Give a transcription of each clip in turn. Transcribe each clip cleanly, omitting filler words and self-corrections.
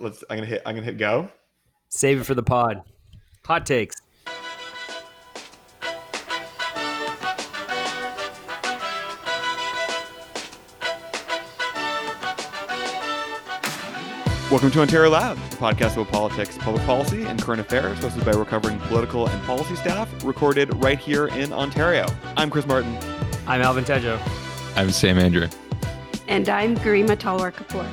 let's. I'm gonna hit go. Save it for the pod. Hot takes. Welcome to Ontario Lab, the podcast about politics, public policy, and current affairs, hosted by recovering political and policy staff, recorded right here in Ontario. I'm Chris Martin. I'm Alvin Tedjo. I'm Sam Andrew. And I'm Garima Talwar Kapoor.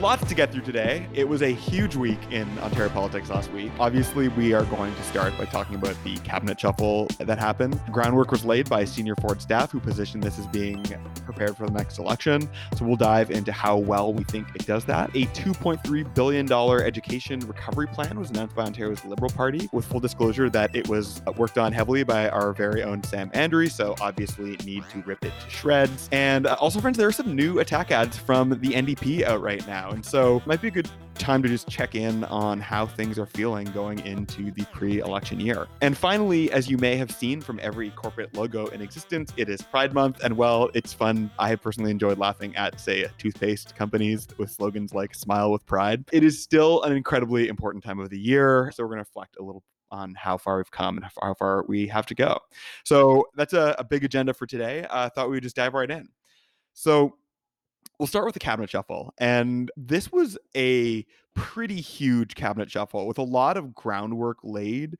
Lots to get through today. It was a huge week in Ontario politics last week. Obviously, we are going to start by talking about the cabinet shuffle that happened. Groundwork was laid by senior Ford staff who positioned this as being prepared for the next election. So we'll dive into how well we think it does that. A $2.3 billion education recovery plan was announced by Ontario's Liberal Party, with full disclosure that it was worked on heavily by our very own Sam Andrew, so obviously need to rip it to shreds. And also, friends, there are some new attack ads from the NDP out right now. And so it might be a good time to just check in on how things are feeling going into the pre-election year. And finally, as you may have seen from every corporate logo in existence, it is Pride Month. And well, it's fun. I have personally enjoyed laughing at, say, toothpaste companies with slogans like Smile with Pride. It is still an incredibly important time of the year. So we're going to reflect a little on how far we've come and how far we have to go. So that's a big agenda for today. I thought we would just dive right in. So we'll start with the cabinet shuffle. And this was a pretty huge cabinet shuffle with a lot of groundwork laid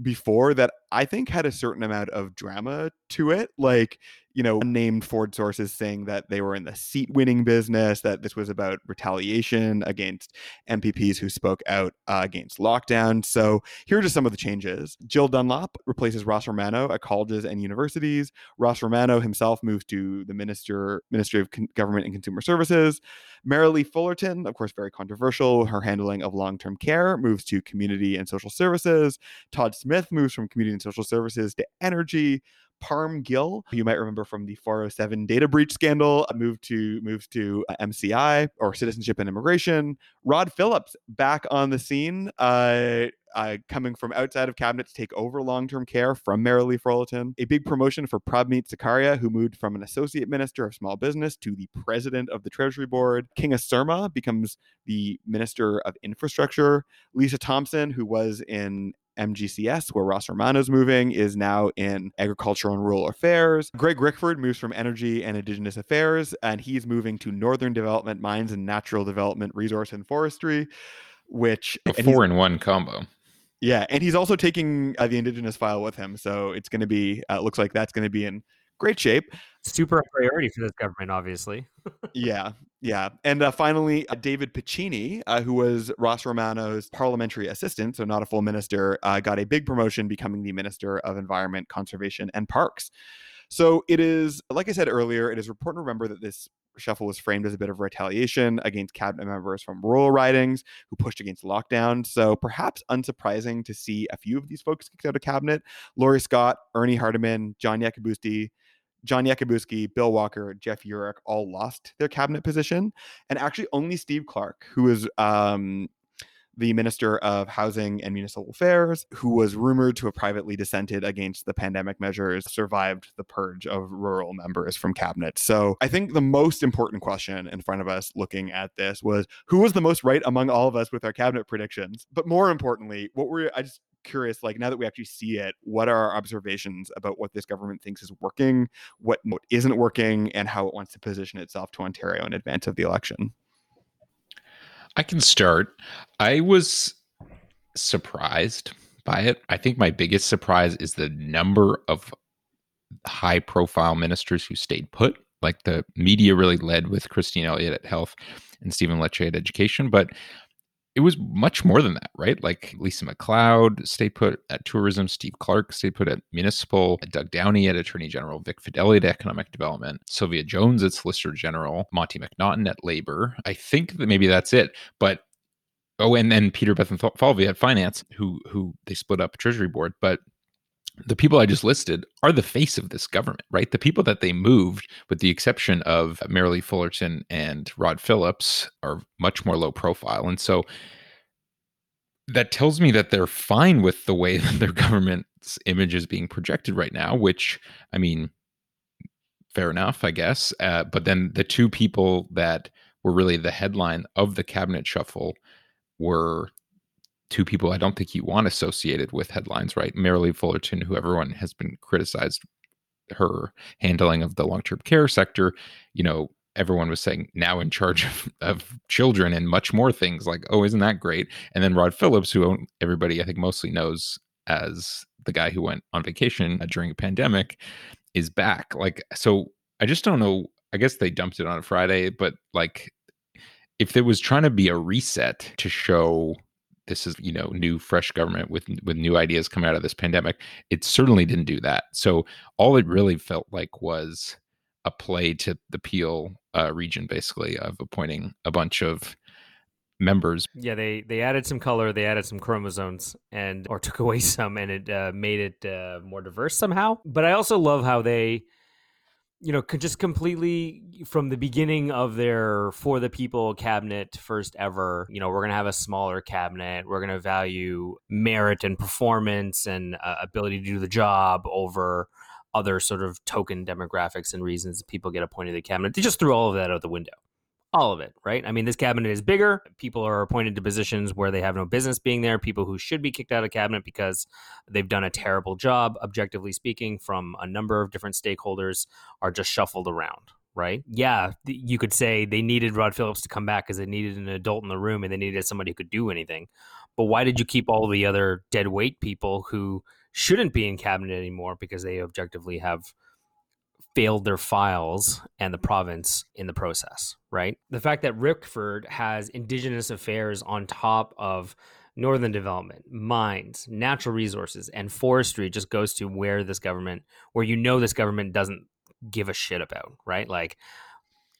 before that I think had a certain amount of drama to it. Like, you know, unnamed Ford sources saying that they were in the seat winning business, that this was about retaliation against MPPs who spoke out against lockdown. So here are just some of the changes. Jill Dunlop replaces Ross Romano at colleges and universities. Ross Romano himself moves to the Ministry of Government and Consumer Services. Marilee Fullerton, of course, very controversial. Her handling of long-term care moves to community and social services. Todd Smith moves from community and social services to energy. Parm Gill, who you might remember from the 407 data breach scandal, moves to MCI, or Citizenship and Immigration. Rod Phillips back on the scene, coming from outside of cabinet to take over long-term care from Marilee Fullerton. A big promotion for Prabmeet Sarkaria, who moved from an associate minister of small business to the president of the Treasury Board. Kinga Surma becomes the minister of infrastructure. Lisa Thompson, who was in MGCS, where Ross Romano's moving, is now in agricultural and rural affairs. Greg Rickford moves from energy and indigenous affairs, and he's moving to northern development, mines and natural development, resource and forestry, which a 4-in-1 combo. Yeah, and he's also taking the indigenous file with him, so it's going to be looks like that's going to be in great shape. Super priority for this government, obviously. Yeah. And finally, David Piccini, who was Ross Romano's parliamentary assistant, so not a full minister, got a big promotion, becoming the Minister of Environment, Conservation, and Parks. So it is, like I said earlier, it is important to remember that this shuffle was framed as a bit of retaliation against cabinet members from rural ridings who pushed against lockdown. So perhaps unsurprising to see a few of these folks kicked out of cabinet. Laurie Scott, Ernie Hardeman, John Yakabuski, Bill Walker, Jeff Yurek all lost their cabinet position. And actually only Steve Clark, who is the Minister of Housing and Municipal Affairs, who was rumored to have privately dissented against the pandemic measures, survived the purge of rural members from cabinet. So I think the most important question in front of us looking at this was, who was the most right among all of us with our cabinet predictions? But more importantly, curious, like now that we actually see it, what are our observations about what this government thinks is working, what isn't working, and how it wants to position itself to Ontario in advance of the election? I can start. I was surprised by it. I think my biggest surprise is the number of high profile ministers who stayed put. Like the media really led with Christine Elliott at health and Stephen Lecce at education, but it was much more than that, right? Like Lisa McLeod stayed put at tourism, Steve Clark stayed put at municipal, Doug Downey at attorney general, Vic Fideli at economic development, Sylvia Jones at solicitor general, Monty McNaughton at labor. I think that maybe that's it. But and then Peter Bethlen-Falvey at finance, who they split up Treasury Board. But the people I just listed are the face of this government, right? The people that they moved, with the exception of Marilee Fullerton and Rod Phillips, are much more low profile. And so that tells me that they're fine with the way that their government's image is being projected right now, which, I mean, fair enough, I guess. But then the two people that were really the headline of the cabinet shuffle were two people I don't think you want associated with headlines, right? Marilee Fullerton, who everyone has been criticized her handling of the long-term care sector, you know, everyone was saying now in charge of children and much more things like, oh, isn't that great? And then Rod Phillips, who everybody I think mostly knows as the guy who went on vacation during a pandemic, is back. Like, so I just don't know. I guess they dumped it on a Friday, but like if there was trying to be a reset to show this is, you know, new, fresh government with new ideas coming out of this pandemic, it certainly didn't do that. So all it really felt like was a play to the Peel region, basically, of appointing a bunch of members. Yeah, they added some color, they added some chromosomes, and or took away some, and it made it more diverse somehow. But I also love how they, you know, could just completely from the beginning of their For the People cabinet, first ever, you know, we're going to have a smaller cabinet. We're going to value merit and performance and ability to do the job over other sort of token demographics and reasons people get appointed to the cabinet. They just threw all of that out the window. All of it, right? I mean, this cabinet is bigger. People are appointed to positions where they have no business being there. People who should be kicked out of cabinet because they've done a terrible job, objectively speaking, from a number of different stakeholders are just shuffled around, right? Yeah, you could say they needed Rod Phillips to come back because they needed an adult in the room and they needed somebody who could do anything. But why did you keep all the other dead weight people who shouldn't be in cabinet anymore because they objectively have failed their files and the province in the process, right? The fact that Rickford has Indigenous Affairs on top of Northern Development, Mines, Natural Resources, and Forestry just goes to where this government, where you know this government doesn't give a shit about, right? Like,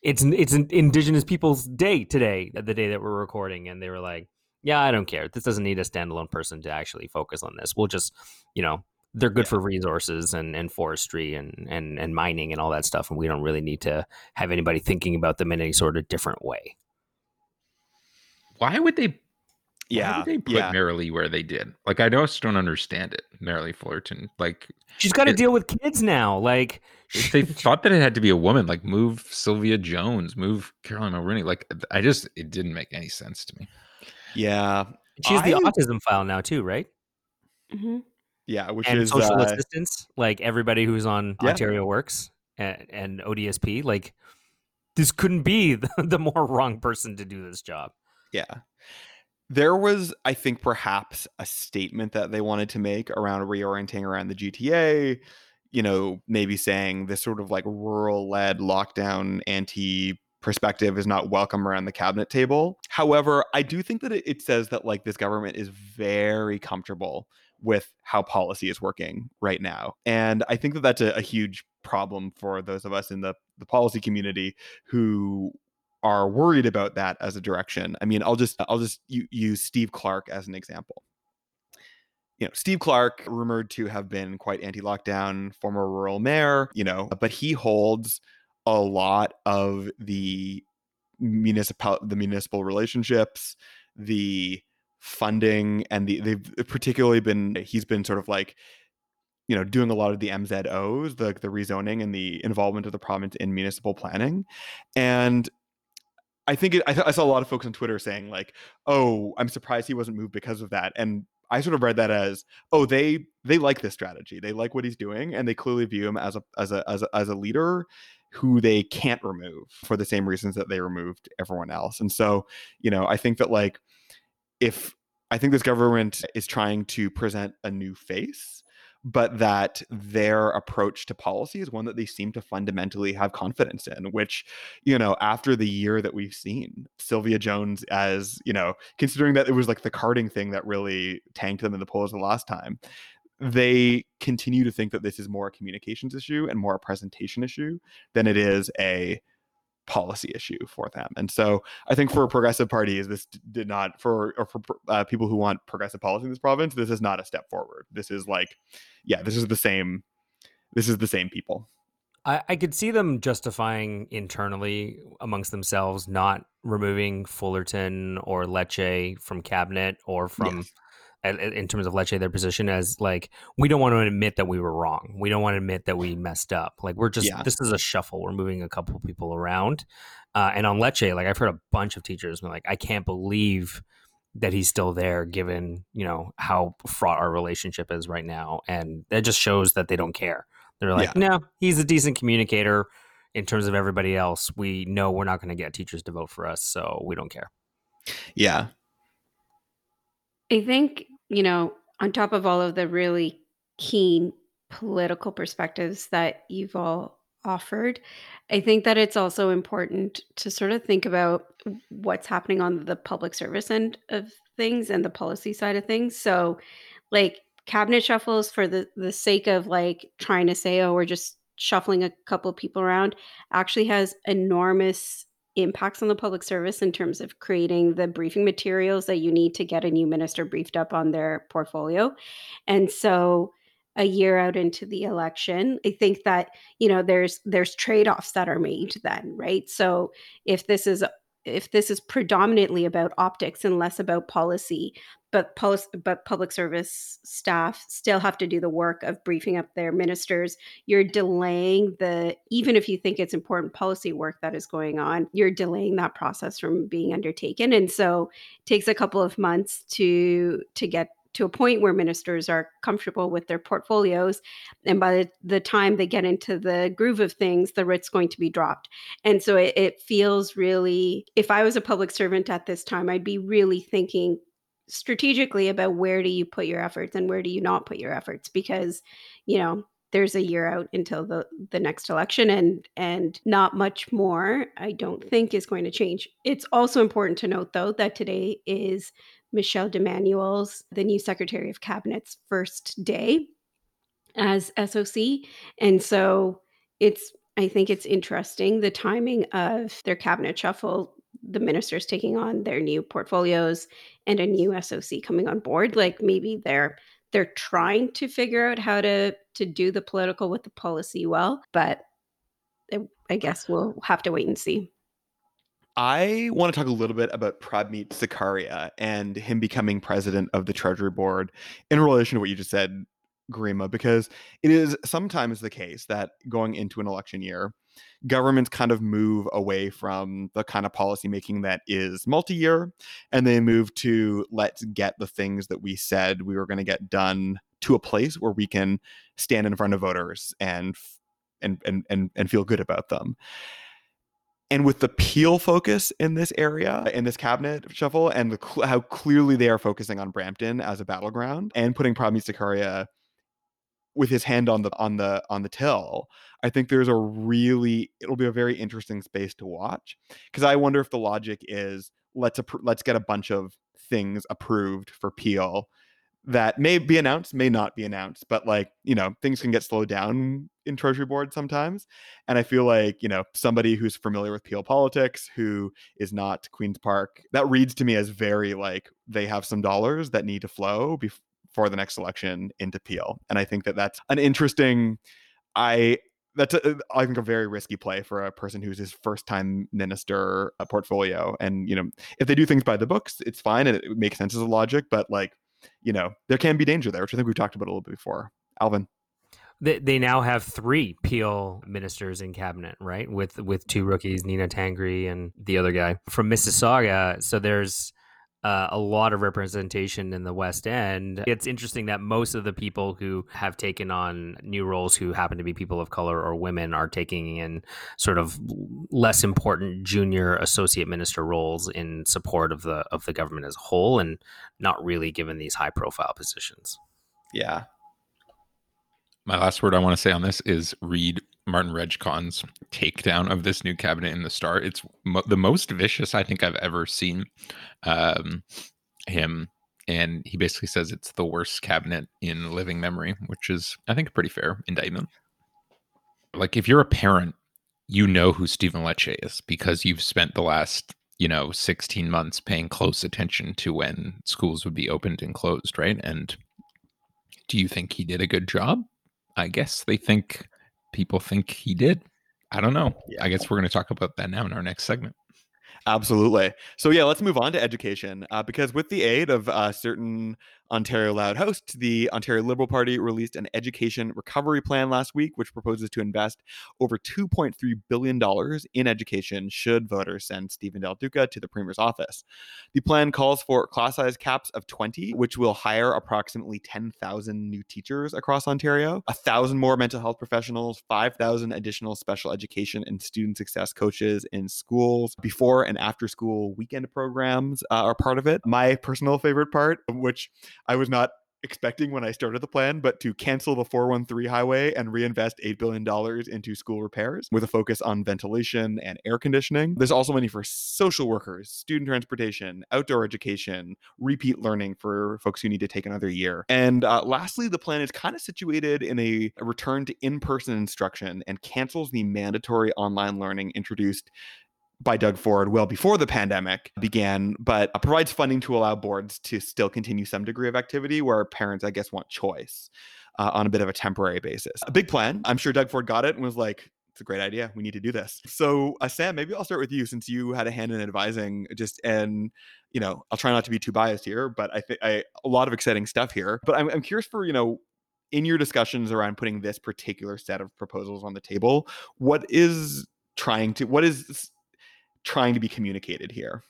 it's an Indigenous People's Day today, the day that we're recording, and they were like, yeah, I don't care. This doesn't need a standalone person to actually focus on this. We'll just, you know, they're good for resources and forestry and mining and all that stuff. And we don't really need to have anybody thinking about them in any sort of different way. Why would they put Marilee where they did? Like, I just don't understand it. Marilee Fullerton, like, she's got to deal with kids now. Like, if they thought that it had to be a woman, like move Sylvia Jones, move Caroline Mulroney. Like, it didn't make any sense to me. Yeah. She's the autism file now too, right? Mm-hmm. Yeah, which is social assistance, like everybody who's on Ontario Works and ODSP. Like, this couldn't be the more wrong person to do this job. Yeah. There was, I think, perhaps a statement that they wanted to make around reorienting around the GTA, you know, maybe saying this sort of like rural-led lockdown anti perspective is not welcome around the cabinet table. However, I do think that it says that like this government is very comfortable with how policy is working right now. And I think that that's a huge problem for those of us in the policy community who are worried about that as a direction. I mean, I'll just use Steve Clark as an example. You know, Steve Clark, rumored to have been quite anti-lockdown, former rural mayor, you know, but he holds a lot of the municipal relationships, the funding, and he's been sort of like, you know, doing a lot of the MZOs, the rezoning and the involvement of the province in municipal planning. And I think I saw a lot of folks on Twitter saying like, oh, I'm surprised he wasn't moved because of that. And I sort of read that as, oh, they like this strategy, they like what he's doing, and they clearly view him as a leader who they can't remove for the same reasons that they removed everyone else. And so, you know, I think that like, I think this government is trying to present a new face, but that their approach to policy is one that they seem to fundamentally have confidence in, which, you know, after the year that we've seen, Sylvia Jones, as, you know, considering that it was like the carding thing that really tanked them in the polls the last time, they continue to think that this is more a communications issue and more a presentation issue than it is a policy issue for them. And so I think for progressive parties, this did not, for people who want progressive policy in this province, this is not a step forward. This is like, yeah, this is the same people. I could see them justifying internally amongst themselves, not removing Fullerton or Lecce from cabinet or from, in terms of Lecce, their position as like, we don't want to admit that we were wrong. We don't want to admit that we messed up. Like, we're just, this is a shuffle. We're moving a couple people around. And on Lecce, like, I've heard a bunch of teachers and, like, I can't believe that he's still there, given, you know, how fraught our relationship is right now. And that just shows that they don't care. They're like, no, he's a decent communicator. In terms of everybody else, we know we're not going to get teachers to vote for us, so we don't care. Yeah. I think, you know, on top of all of the really keen political perspectives that you've all offered, I think that it's also important to sort of think about what's happening on the public service end of things and the policy side of things. So, like, cabinet shuffles for the sake of, like, trying to say, oh, we're just shuffling a couple of people around, actually has enormous impacts on the public service in terms of creating the briefing materials that you need to get a new minister briefed up on their portfolio. And so a year out into the election, I think that, you know, there's trade-offs that are made then, right? So if this is predominantly about optics and less about policy, but public service staff still have to do the work of briefing up their ministers, you're delaying the, even if you think it's important policy work that is going on, you're delaying that process from being undertaken. And so it takes a couple of months to get to a point where ministers are comfortable with their portfolios. And by the time they get into the groove of things, the writ's going to be dropped. And so it feels really, if I was a public servant at this time, I'd be really thinking strategically about where do you put your efforts and where do you not put your efforts? Because, you know, there's a year out until the next election and not much more, I don't think, is going to change. It's also important to note, though, that today is Michel DeManuel's, the new Secretary of Cabinet's, first day as SOC. And so I think it's interesting, the timing of their cabinet shuffle, the ministers taking on their new portfolios and a new SOC coming on board. Like, maybe they're trying to figure out how to do the political with the policy well, but I guess we'll have to wait and see. I want to talk a little bit about Prabmeet Sarkaria and him becoming president of the Treasury Board in relation to what you just said, Garima, because it is sometimes the case that going into an election year, governments kind of move away from the kind of policymaking that is multi-year, and they move to, let's get the things that we said we were going to get done to a place where we can stand in front of voters and feel good about them. And with the Peel focus in this area, in this cabinet shuffle, and how clearly they are focusing on Brampton as a battleground, and putting Prabmeet Sarkaria with his hand on the till, I think there's it'll be a very interesting space to watch, because I wonder if the logic is let's get a bunch of things approved for Peel that may be announced, may not be announced, but, like, you know, things can get slowed down in Treasury Board sometimes. And I feel like, you know, somebody who's familiar with Peel politics, who is not Queen's Park, that reads to me as very, like, they have some dollars that need to flow before the next election into Peel. And I think that's an interesting, I think a very risky play for a person who's his first time minister portfolio. And, you know, if they do things by the books, it's fine and it makes sense as a logic, but, like, you know, there can be danger there, which I think we've talked about a little bit before. Alvin. They now have three Peel ministers in cabinet, right? With two rookies, Nina Tangri and the other guy from Mississauga. So there's a lot of representation in the West End. It's interesting that most of the people who have taken on new roles who happen to be people of color or women are taking in sort of less important junior associate minister roles in support of the government as a whole, and not really given these high profile positions. Yeah. My last word I want to say on this is read Martin Regcon's takedown of this new cabinet in the Star. It's the most vicious I think I've ever seen him. And he basically says it's the worst cabinet in living memory, which is, I think, a pretty fair indictment. Like, if you're a parent, you know who Stephen Lecce is because you've spent the last, you know, 16 months paying close attention to when schools would be opened and closed, right? And do you think he did a good job? I guess people think he did. I don't know. Yeah. I guess we're going to talk about that now in our next segment. Absolutely. So yeah, let's move on to education because with the aid of certain Ontario Loud host, the Ontario Liberal Party released an education recovery plan last week, which proposes to invest over $2.3 billion in education should voters send Stephen Del Duca to the Premier's office. The plan calls for class size caps of 20, which will hire approximately 10,000 new teachers across Ontario, 1,000 more mental health professionals, 5,000 additional special education and student success coaches in schools. Before and after school weekend programs are part of it. My personal favorite part, which I was not expecting when I started the plan, but to cancel the 413 highway and reinvest $8 billion into school repairs with a focus on ventilation and air conditioning. There's also money for social workers, student transportation, outdoor education, repeat learning for folks who need to take another year. And lastly, the plan is kind of situated in a return to in-person instruction and cancels the mandatory online learning introduced by Doug Ford well before the pandemic began, but provides funding to allow boards to still continue some degree of activity where parents, I guess, want choice on a bit of a temporary basis. A big plan. I'm sure Doug Ford got it and was like, it's a great idea. We need to do this. So Sam, maybe I'll start with you since you had a hand in advising and you know, I'll try not to be too biased here, but I think a lot of exciting stuff here, but I'm curious for, you know, in your discussions around putting this particular set of proposals on the table, what is trying to be communicated here?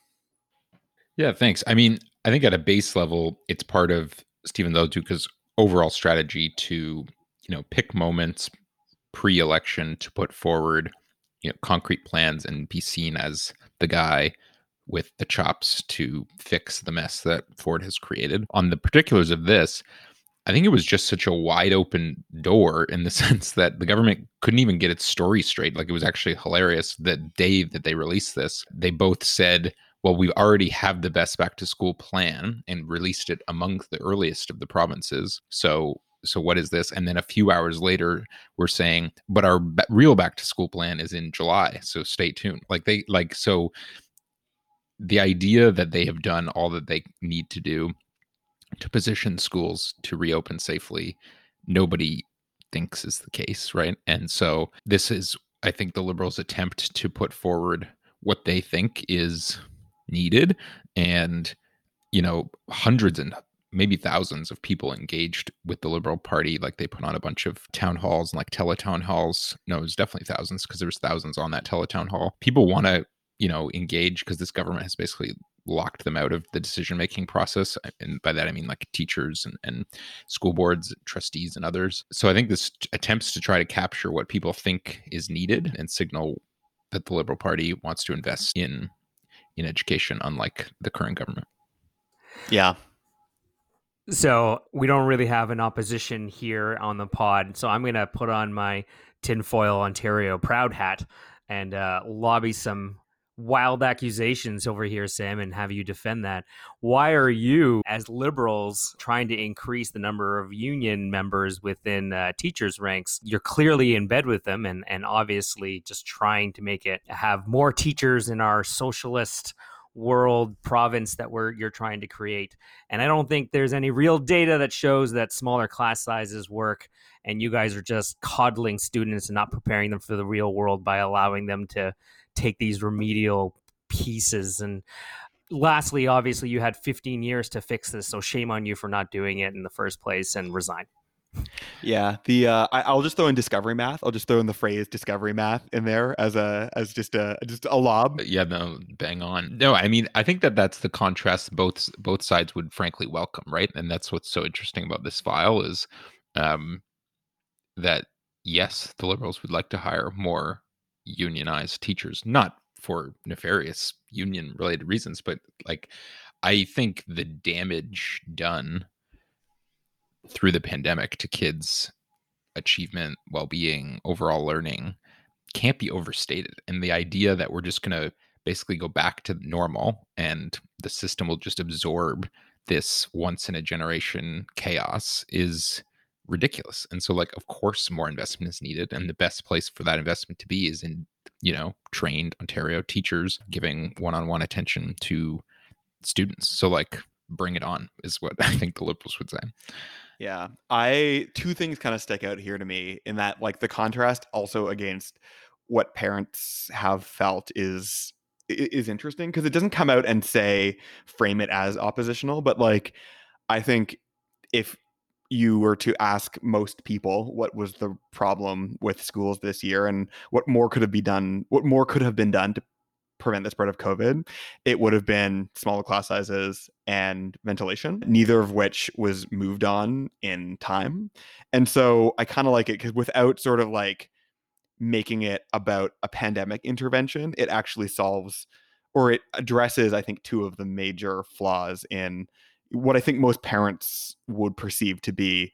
Yeah, thanks. I mean, I think at a base level, it's part of Stephen Del Duca's overall strategy to, you know, pick moments pre-election to put forward, you know, concrete plans and be seen as the guy with the chops to fix the mess that Ford has created. On the particulars of this, I think it was just such a wide open door in the sense that the government couldn't even get its story straight. Like, it was actually hilarious. The day that they released this, they both said, well, we already have the best back to school plan and released it among the earliest of the provinces. So what is this? And then a few hours later, we're saying, but our real back to school plan is in July. So stay tuned. So the idea that they have done all that they need to do to position schools to reopen safely, nobody thinks is the case, right? And so this is, I think, the Liberals' attempt to put forward what they think is needed. And, you know, hundreds and maybe thousands of people engaged with the Liberal Party. Like, they put on a bunch of town halls and like teletown halls. No, it was definitely thousands because there was thousands on that teletown hall. People want to, you know, engage because this government has basically locked them out of the decision-making process. And by that, I mean like teachers and school boards, trustees, and others. So I think this attempts to try to capture what people think is needed and signal that the Liberal Party wants to invest in education, unlike the current government. Yeah. So we don't really have an opposition here on the pod. So I'm going to put on my tinfoil Ontario proud hat and lobby some wild accusations over here, Sam, and have you defend that. Why are you, as Liberals, trying to increase the number of union members within teachers' ranks? You're clearly in bed with them and obviously just trying to make it have more teachers in our socialist world province that you're trying to create. And I don't think there's any real data that shows that smaller class sizes work. And you guys are just coddling students and not preparing them for the real world by allowing them to take these remedial pieces. And lastly, obviously, you had 15 years to fix this, so shame on you for not doing it in the first place and resign. Yeah, the I'll just throw in discovery math. I'll just throw in the phrase discovery math in there as just a lob. Yeah, no, bang on. No, I mean, I think that's the contrast both sides would frankly welcome, right? And that's what's so interesting about this file is that yes, the Liberals would like to hire more unionized teachers, not for nefarious union related reasons, but like, I think the damage done through the pandemic to kids' achievement, well-being, overall learning can't be overstated. And the idea that we're just going to basically go back to normal and the system will just absorb this once in a generation chaos is ridiculous. And so, like, of course, more investment is needed. And the best place for that investment to be is in, you know, trained Ontario teachers giving one-on-one attention to students. So, like, bring it on is what I think the Liberals would say. Yeah. Two things kind of stick out here to me in that, like, the contrast also against what parents have felt is interesting because it doesn't come out and frame it as oppositional. But, like, I think if you were to ask most people what was the problem with schools this year and what more could have been done, to prevent the spread of COVID, it would have been smaller class sizes and ventilation, neither of which was moved on in time. And so I kind of like it because without sort of like making it about a pandemic intervention, it actually solves or it addresses, I think, two of the major flaws in what I think most parents would perceive to be,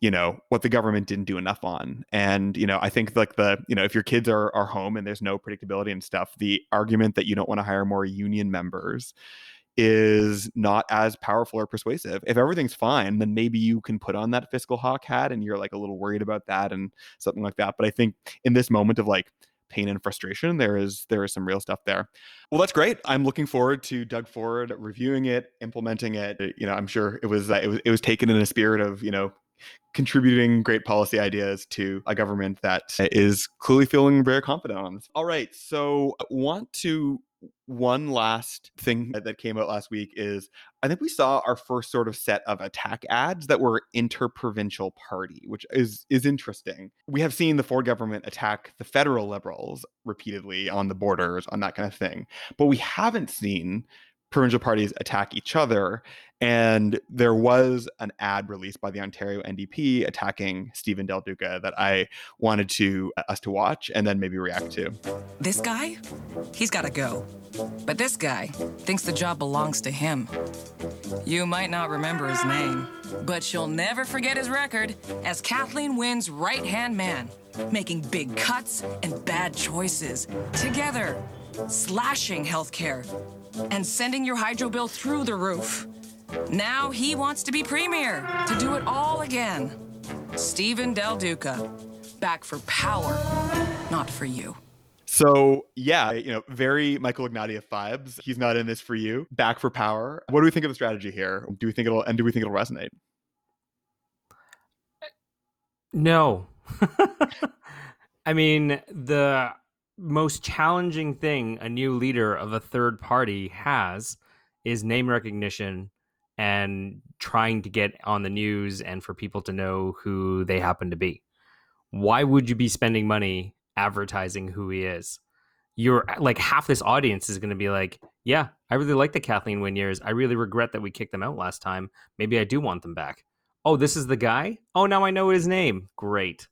you know, what the government didn't do enough on. And, you know, I think like the, you know, if your kids are home and there's no predictability and stuff, the argument that you don't want to hire more union members is not as powerful or persuasive. If everything's fine, then maybe you can put on that fiscal hawk hat and you're like a little worried about that and something like that. But I think in this moment of like pain and frustration, there is some real stuff there. Well, that's great. I'm looking forward to Doug Ford reviewing it, implementing it. You know, I'm sure it was taken in a spirit of, you know, contributing great policy ideas to a government that is clearly feeling very confident on this. All right. So one last thing that came out last week is I think we saw our first sort of set of attack ads that were interprovincial party, which is interesting. We have seen the Ford government attack the federal Liberals repeatedly on the borders, on that kind of thing. But we haven't seen provincial parties attack each other. And there was an ad released by the Ontario NDP attacking Stephen Del Duca that I wanted to us to watch and then maybe react to. This guy, he's got to go. But this guy thinks the job belongs to him. You might not remember his name, but you'll never forget his record as Kathleen Wynne's right-hand man, making big cuts and bad choices. Together, slashing healthcare and sending your hydro bill through the roof. Now he wants to be premier, to do it all again. Stephen Del Duca, back for power, not for you. So yeah, you know, very Michael Ignatieff of vibes. He's not in this for you, back for power. What do we think of the strategy here? Do we think it'll resonate? No. I mean, the most challenging thing a new leader of a third party has is name recognition and trying to get on the news and for people to know who they happen to be. Why would you be spending money advertising who he is? You're like, half this audience is going to be like, yeah, I really like the Kathleen Wynne years. I really regret that we kicked them out last time. Maybe I do want them back. Oh, this is the guy? Oh, now I know his name. Great.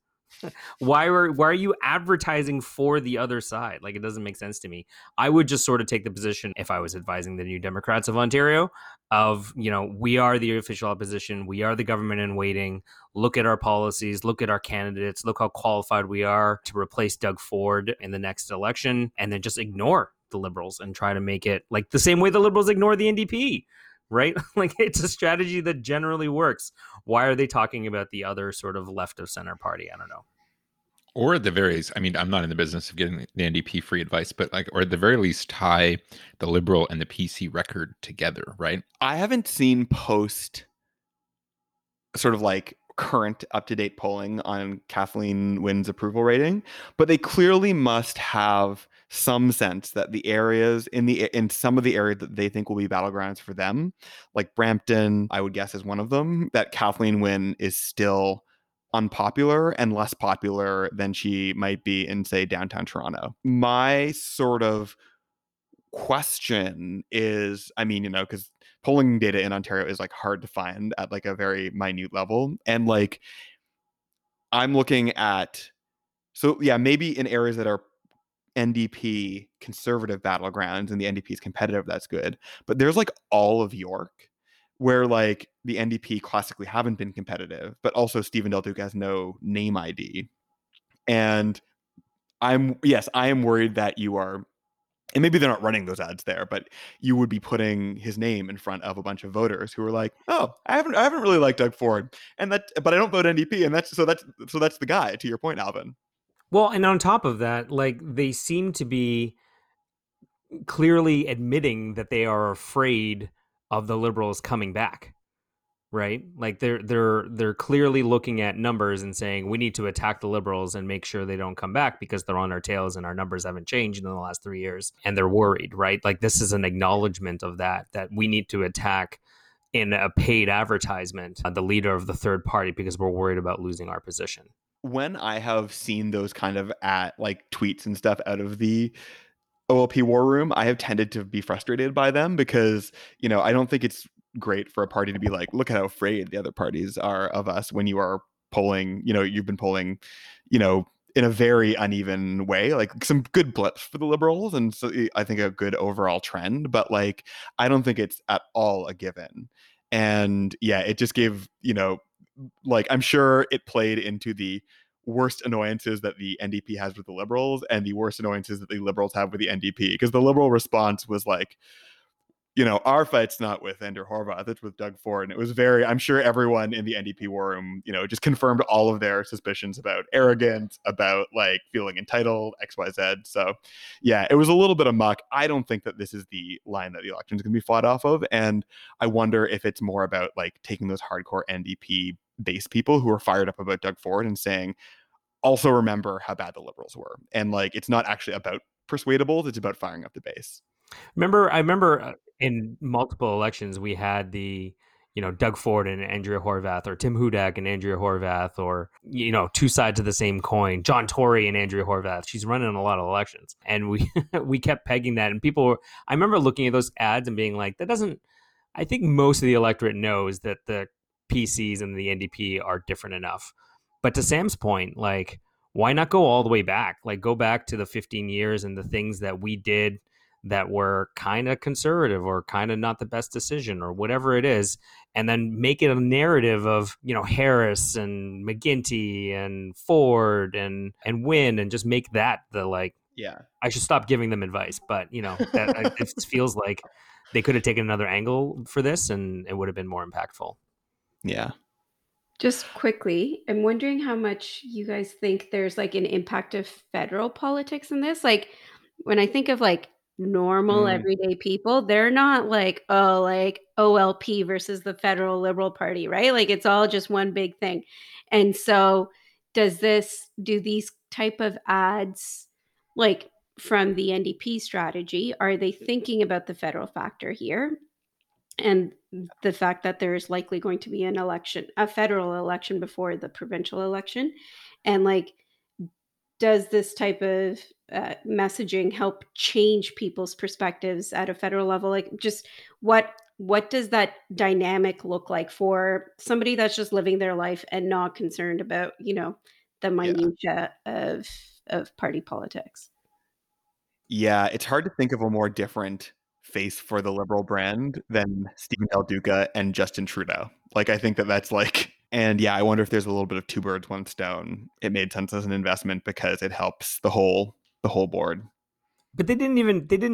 Why are you advertising for the other side? Like, it doesn't make sense to me. I would just sort of take the position, if I was advising the New Democrats of Ontario, of, you know, we are the official opposition. We are the government in waiting. Look at our policies. Look at our candidates. Look how qualified we are to replace Doug Ford in the next election. And then just ignore the Liberals and try to make it like the same way the Liberals ignore the NDP. Right? Like, it's a strategy that generally works. Why are they talking about the other sort of left of center party? I don't know. Or at the very least, I mean, I'm not in the business of giving the NDP free advice, but like, or at the very least, tie the Liberal and the PC record together, right? I haven't seen post sort of like current up-to-date polling on Kathleen Wynne's approval rating, but they clearly must have some sense that the areas in some of the areas that they think will be battlegrounds for them, like Brampton, I would guess is one of them, that Kathleen Wynne is still unpopular and less popular than she might be in, say, downtown Toronto. My sort of question is, I mean, you know, because polling data in Ontario is like hard to find at like a very minute level. And like, I'm looking at, so yeah, maybe in areas that are NDP conservative battlegrounds and the NDP is competitive, that's good. But there's like all of York where like the NDP classically haven't been competitive, but also Stephen Del Duca has no name ID. And I am worried that you are, and maybe they're not running those ads there, but you would be putting his name in front of a bunch of voters who are like, oh, I haven't really liked Doug Ford, and that, but I don't vote NDP, and that's the guy, to your point, Alvin. Well, and on top of that, like, they seem to be clearly admitting that they are afraid of the Liberals coming back, right? Like, they're clearly looking at numbers and saying, we need to attack the Liberals and make sure they don't come back because they're on our tails and our numbers haven't changed in the last 3 years. And they're worried, right? Like, this is an acknowledgement of that we need to attack in a paid advertisement, the leader of the third party, because we're worried about losing our position. When I have seen those kind of like tweets and stuff out of the OLP war room, I have tended to be frustrated by them because, you know, I don't think it's great for a party to be like, look at how afraid the other parties are of us when you are polling, you know, you've been polling, you know, in a very uneven way, like some good blips for the Liberals. And so I think a good overall trend, but like, I don't think it's at all a given. And yeah, it just gave, you know, like I'm sure it played into the worst annoyances that the NDP has with the Liberals and the worst annoyances that the Liberals have with the NDP, because the Liberal response was like, you know, our fight's not with Andrea Horwath, it's with Doug Ford. And it was very, I'm sure everyone in the NDP war room, you know, just confirmed all of their suspicions about arrogance, about like feeling entitled, XYZ. So yeah, it was a little bit of muck. I don't think that this is the line that the election is going to be fought off of. And I wonder if it's more about like taking those hardcore NDP base people who are fired up about Doug Ford and saying, also remember how bad the Liberals were. And like, it's not actually about persuadables, it's about firing up the base. I remember in multiple elections, we had the, you know, Doug Ford and Andrea Horwath, or Tim Hudak and Andrea Horwath, or, you know, two sides of the same coin, John Tory and Andrea Horwath. She's running a lot of elections. And we we kept pegging that. And people were, I remember looking at those ads and being like, that doesn't, I think most of the electorate knows that the PCs and the NDP are different enough. But to Sam's point, like, why not go all the way back? Like, go back to the 15 years and the things that we did that were kind of conservative or kind of not the best decision or whatever it is, and then make it a narrative of, you know, Harris and McGuinty and Ford and Wynne, and just make that the like, yeah, I should stop giving them advice. But, you know, that it feels like they could have taken another angle for this and it would have been more impactful. Yeah. Just quickly, I'm wondering how much you guys think there's like an impact of federal politics in this. Like when I think of like normal everyday people, they're not like, oh, like OLP versus the federal Liberal Party, right? Like it's all just one big thing. And so do these type of ads, like from the NDP strategy, are they thinking about the federal factor here and the fact that there is likely going to be an election, a federal election before the provincial election? And like, does this type of messaging help change people's perspectives at a federal level? Like just what does that dynamic look like for somebody that's just living their life and not concerned about, you know, the minutia of party politics? Yeah, it's hard to think of a more different face for the Liberal brand than Stephen Del Duca and Justin Trudeau. Like, I think that's like... And yeah, I wonder if there's a little bit of two birds, one stone. It made sense as an investment because it helps the whole board. But they didn't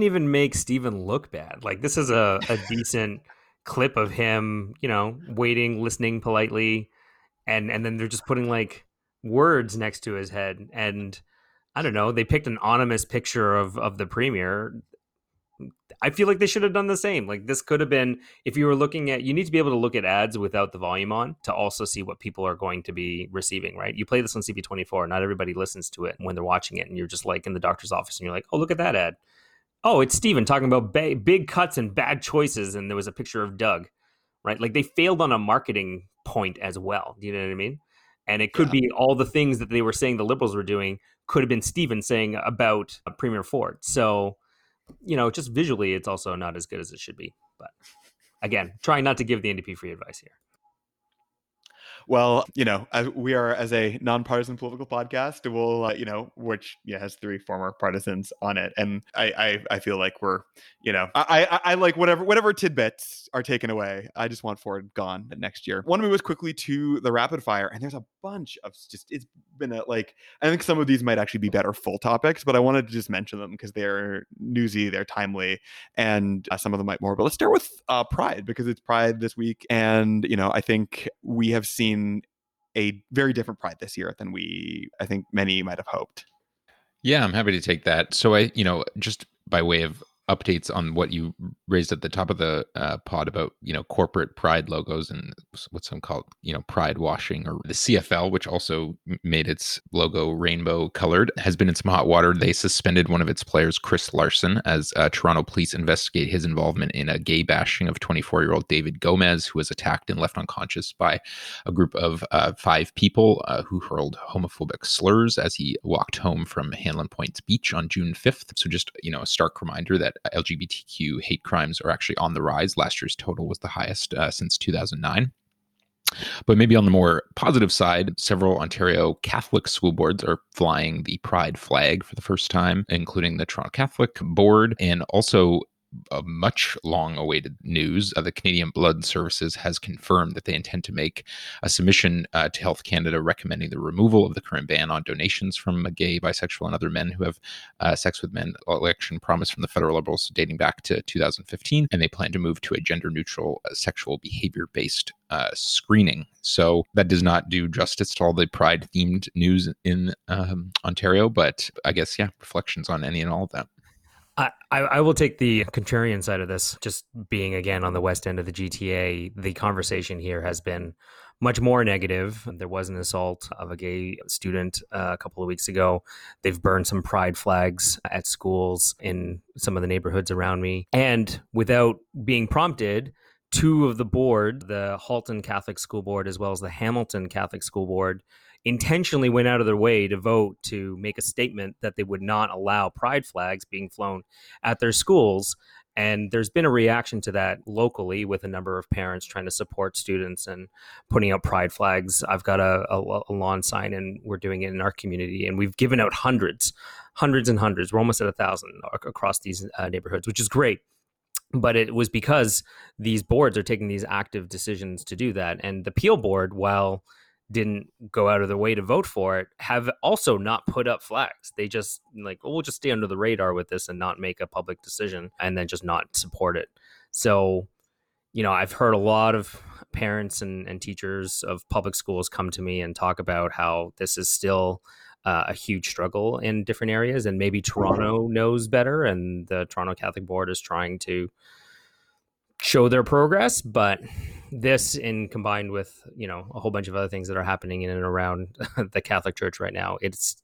even make Stephen look bad. Like this is a decent clip of him, you know, waiting, listening politely, and then they're just putting like words next to his head. And I don't know, they picked an anonymous picture of the premier. I feel like they should have done the same. Like this could have been, if you were looking at, you need to be able to look at ads without the volume on to also see what people are going to be receiving, right? You play this on CP24, not everybody listens to it when they're watching it. And you're just like in the doctor's office and you're like, oh, look at that ad. Oh, it's Stephen talking about big cuts and bad choices. And there was a picture of Doug, right? Like they failed on a marketing point as well. You know what I mean? And it could be all the things that they were saying the Liberals were doing could have been Stephen saying about Premier Ford. So, you know, just visually, it's also not as good as it should be. But again, trying not to give the NDP free advice here. Well, you know, we are as a nonpartisan political podcast, we'll, you know, which has three former partisans on it. And I feel like we're, you know, I like whatever tidbits are taken away. I just want Ford gone next year. Want to move us quickly to the rapid fire. And there's a bunch of just, it's been I think some of these might actually be better full topics, but I wanted to just mention them because they're newsy, they're timely, and some of them might more. But let's start with Pride, because it's Pride this week. And, you know, I think we have seen a very different Pride this year than I think many might have hoped. Yeah, I'm happy to take that. So I, you know, just by way of updates on what you raised at the top of the pod about, you know, corporate pride logos and what some call, you know, pride washing, or the CFL, which also made its logo rainbow colored, has been in some hot water. They suspended one of its players, Chris Larson, as Toronto police investigate his involvement in a gay bashing of 24-year-old David Gomez, who was attacked and left unconscious by a group of five people who hurled homophobic slurs as he walked home from Hanlon Point's beach on June 5th. So just, you know, a stark reminder that LGBTQ hate crimes are actually on the rise. Last year's total was the highest since 2009. But maybe on the more positive side, several Ontario Catholic school boards are flying the pride flag for the first time, including the Toronto Catholic Board, and also a much long-awaited news. The Canadian Blood Services has confirmed that they intend to make a submission to Health Canada recommending the removal of the current ban on donations from gay, bisexual, and other men who have sex with men, election promise from the federal Liberals dating back to 2015, and they plan to move to a gender-neutral sexual behavior-based screening. So that does not do justice to all the pride-themed news in Ontario, but I guess, yeah, reflections on any and all of that. I will take the contrarian side of this. Just being, again, on the west end of the GTA, the conversation here has been much more negative. There was an assault of a gay student a couple of weeks ago. They've burned some pride flags at schools in some of the neighborhoods around me. And without being prompted, two of the board, the Halton Catholic School Board as well as the Hamilton Catholic School Board, intentionally went out of their way to vote to make a statement that they would not allow pride flags being flown at their schools. And there's been a reaction to that locally with a number of parents trying to support students and putting out pride flags. I've got a lawn sign, and we're doing it in our community. And we've given out hundreds and hundreds. We're almost at 1,000 across these neighborhoods, which is great. But it was because these boards are taking these active decisions to do that. And the Peel board, while didn't go out of their way to vote for it, have also not put up flags. They just like, oh, we'll just stay under the radar with this and not make a public decision, and then just not support it. So, you know, I've heard a lot of parents and teachers of public schools come to me and talk about how this is still a huge struggle in different areas, and maybe Toronto knows better, and the Toronto Catholic Board is trying to show their progress. But this, in combined with, you know, a whole bunch of other things that are happening in and around the Catholic Church right now, it's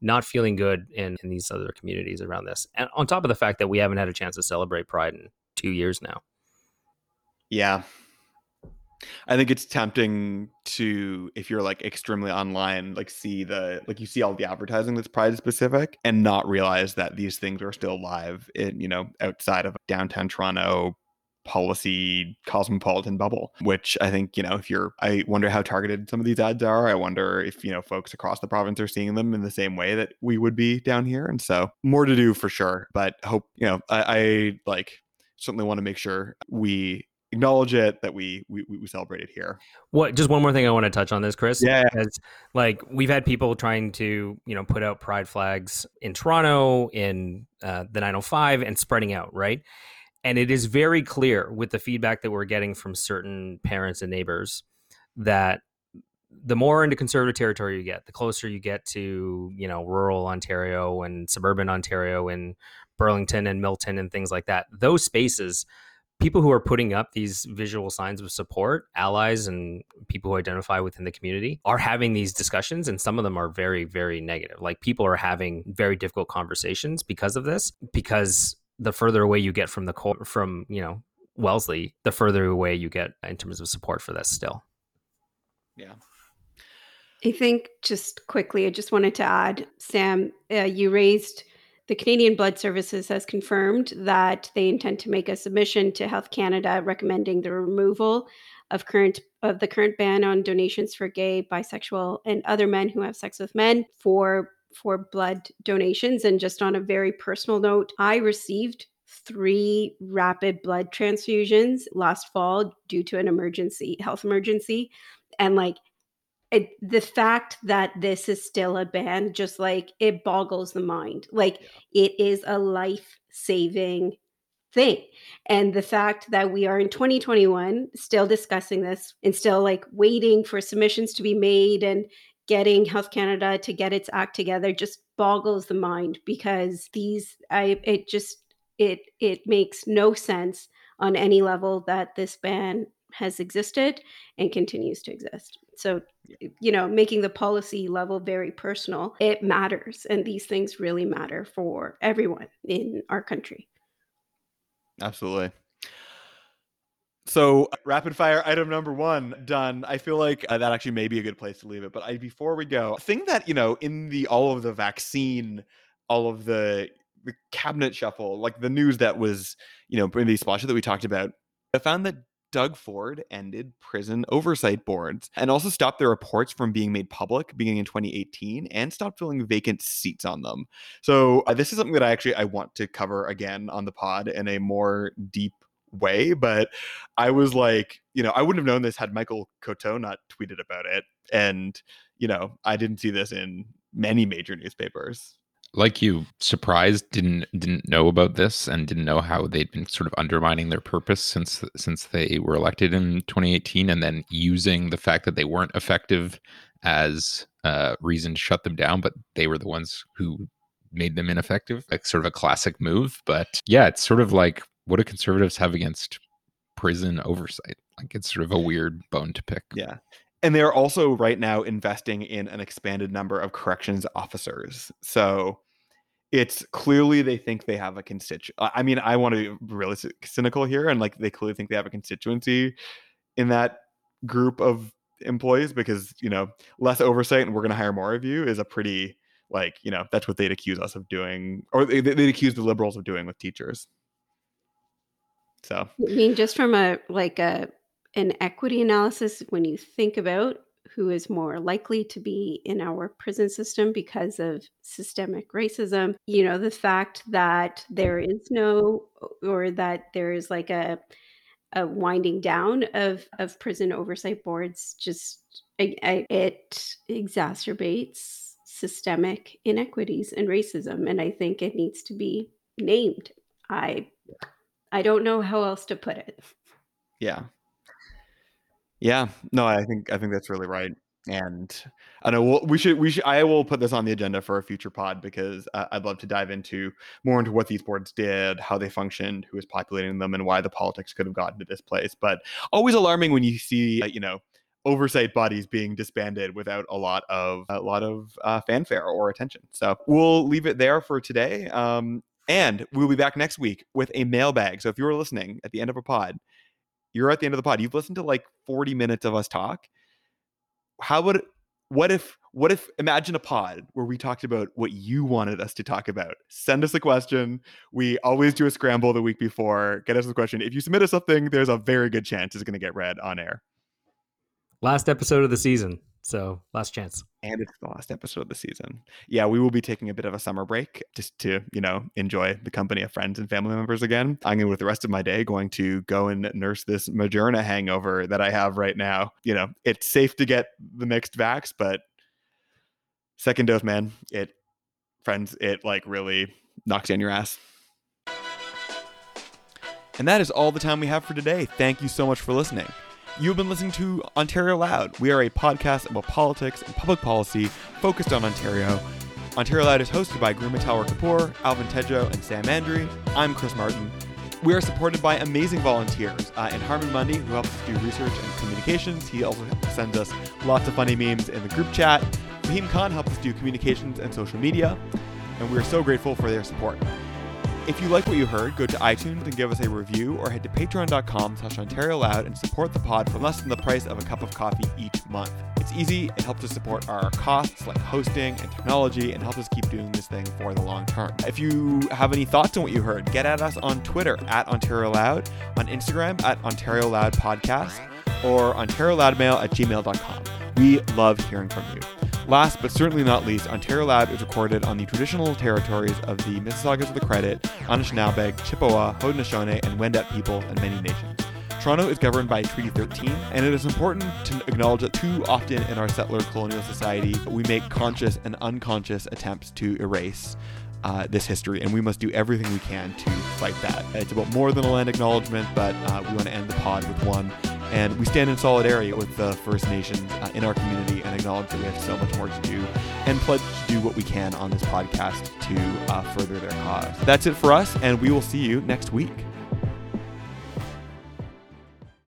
not feeling good in these other communities around this. And on top of the fact that we haven't had a chance to celebrate Pride in 2 years now. Yeah. I think it's tempting to, if you're like extremely online, like see the, like you see all the advertising that's Pride specific and not realize that these things are still live in, you know, outside of downtown Toronto, policy cosmopolitan bubble, which I think, you know, if you're, I wonder how targeted some of these ads are. I wonder if, you know, folks across the province are seeing them in the same way that we would be down here. And so more to do for sure, but hope, you know, I like certainly want to make sure we acknowledge it, that we celebrate it here. What, just one more thing I want to touch on this, Chris. Yeah. Because, like, we've had people trying to, you know, put out pride flags in Toronto, in the 905, and spreading out, right? And it is very clear with the feedback that we're getting from certain parents and neighbors that the more into conservative territory you get, the closer you get to, you know, rural Ontario and suburban Ontario and Burlington and Milton and things like that, those spaces, people who are putting up these visual signs of support, allies and people who identify within the community, are having these discussions. And some of them are very, very negative. Like, people are having very difficult conversations because of this, because the further away you get from the core, from, you know, Wellesley, the further away you get in terms of support for this still. Yeah. I think just quickly, I just wanted to add, Sam, you raised the Canadian Blood Services has confirmed that they intend to make a submission to Health Canada recommending the removal of the current ban on donations for gay, bisexual, and other men who have sex with men for blood donations. And just on a very personal note, I received 3 rapid blood transfusions last fall due to an health emergency. And like the fact that this is still a ban, just like, it boggles the mind. Like, it is a life-saving thing. And the fact that we are in 2021 still discussing this and still like waiting for submissions to be made and getting Health Canada to get its act together just boggles the mind, because these, I, it just, it makes no sense on any level that this ban has existed and continues to exist. So, you know, making the policy level very personal, it matters. And these things really matter for everyone in our country. Absolutely. So rapid fire item number one done. I feel like that actually may be a good place to leave it. But before we go, I think that, you know, in the all of the vaccine, all of the cabinet shuffle, like the news that was, you know, in the splash that we talked about, I found that Doug Ford ended prison oversight boards and also stopped their reports from being made public beginning in 2018 and stopped filling vacant seats on them. So this is something that I want to cover again on the pod in a more deep way. But I was like, you know, I wouldn't have known this had Michael Coteau not tweeted about it. And, you know, I didn't see this in many major newspapers. Like you, surprised, didn't know about this and didn't know how they'd been sort of undermining their purpose since they were elected in 2018 and then using the fact that they weren't effective as reason to shut them down, but they were the ones who made them ineffective. Like sort of a classic move. But yeah, it's sort of like, what do conservatives have against prison oversight? Like it's sort of a weird bone to pick. Yeah. And they're also right now investing in an expanded number of corrections officers. So it's clearly they think they have a constituency. I mean, I want to be really cynical here. And like, they clearly think they have a constituency in that group of employees because, you know, less oversight and we're going to hire more of you is a pretty, like, you know, that's what they'd accuse us of doing, or they'd accuse the liberals of doing with teachers. So I mean, just from an equity analysis, when you think about who is more likely to be in our prison system because of systemic racism, you know, the fact that there is no, or that there is like a winding down of prison oversight boards, just it exacerbates systemic inequities and racism. And I think it needs to be named. I don't know how else to put it. Yeah. Yeah, no, I think that's really right, and I know we should. I will put this on the agenda for a future pod because I'd love to dive into what these boards did, how they functioned, who was populating them, and why the politics could have gotten to this place. But always alarming when you see, you know, oversight bodies being disbanded without a lot of fanfare or attention. So we'll leave it there for today, and we'll be back next week with a mailbag. So if you were listening at the end of a pod. You're at the end of the pod. You've listened to like 40 minutes of us talk. What if imagine a pod where we talked about what you wanted us to talk about. Send us a question. We always do a scramble the week before. Get us a question. If you submit us something, there's a very good chance it's going to get read on air. Last episode of the season. So last chance. And it's the last episode of the season. Yeah, we will be taking a bit of a summer break just to, you know, enjoy the company of friends and family members again. I'm going with the rest of my day going to go and nurse this Moderna hangover that I have right now. You know, it's safe to get the mixed vax, but second dose, man, it like really knocks down your ass. And that is all the time we have for today. Thank you so much for listening. You've been listening to Ontario Loud. We are a podcast about politics and public policy focused on Ontario. Ontario Loud is hosted by Garima Talwar Kapoor, Alvin Tedjo, and Sam Andrew. I'm Chris Martin. We are supported by amazing volunteers and Harmon Mundy, who helps us do research and communications. He also sends us lots of funny memes in the group chat. Fahim Khan helps us do communications and social media, and we are so grateful for their support. If you like what you heard, go to iTunes and give us a review, or head to patreon.com/OntarioLoud and support the pod for less than the price of a cup of coffee each month. It's easy, it helps us support our costs like hosting and technology, and helps us keep doing this thing for the long term. If you have any thoughts on what you heard, get at us on Twitter @OntarioLoud, on Instagram @OntarioLoudPodcast, or OntarioLoudMail@gmail.com. We love hearing from you. Last but certainly not least, Ontario Lab is recorded on the traditional territories of the Mississaugas of the Credit, Anishinaabeg, Chippewa, Haudenosaunee, and Wendat peoples, and many nations. Toronto is governed by Treaty 13, and it is important to acknowledge that too often in our settler colonial society, we make conscious and unconscious attempts to erase this history, and we must do everything we can to fight that. It's about more than a land acknowledgement, but we want to end the pod with one. And we stand in solidarity with the First Nation in our community and acknowledge that we have so much more to do and pledge to do what we can on this podcast to further their cause. That's it for us, and we will see you next week.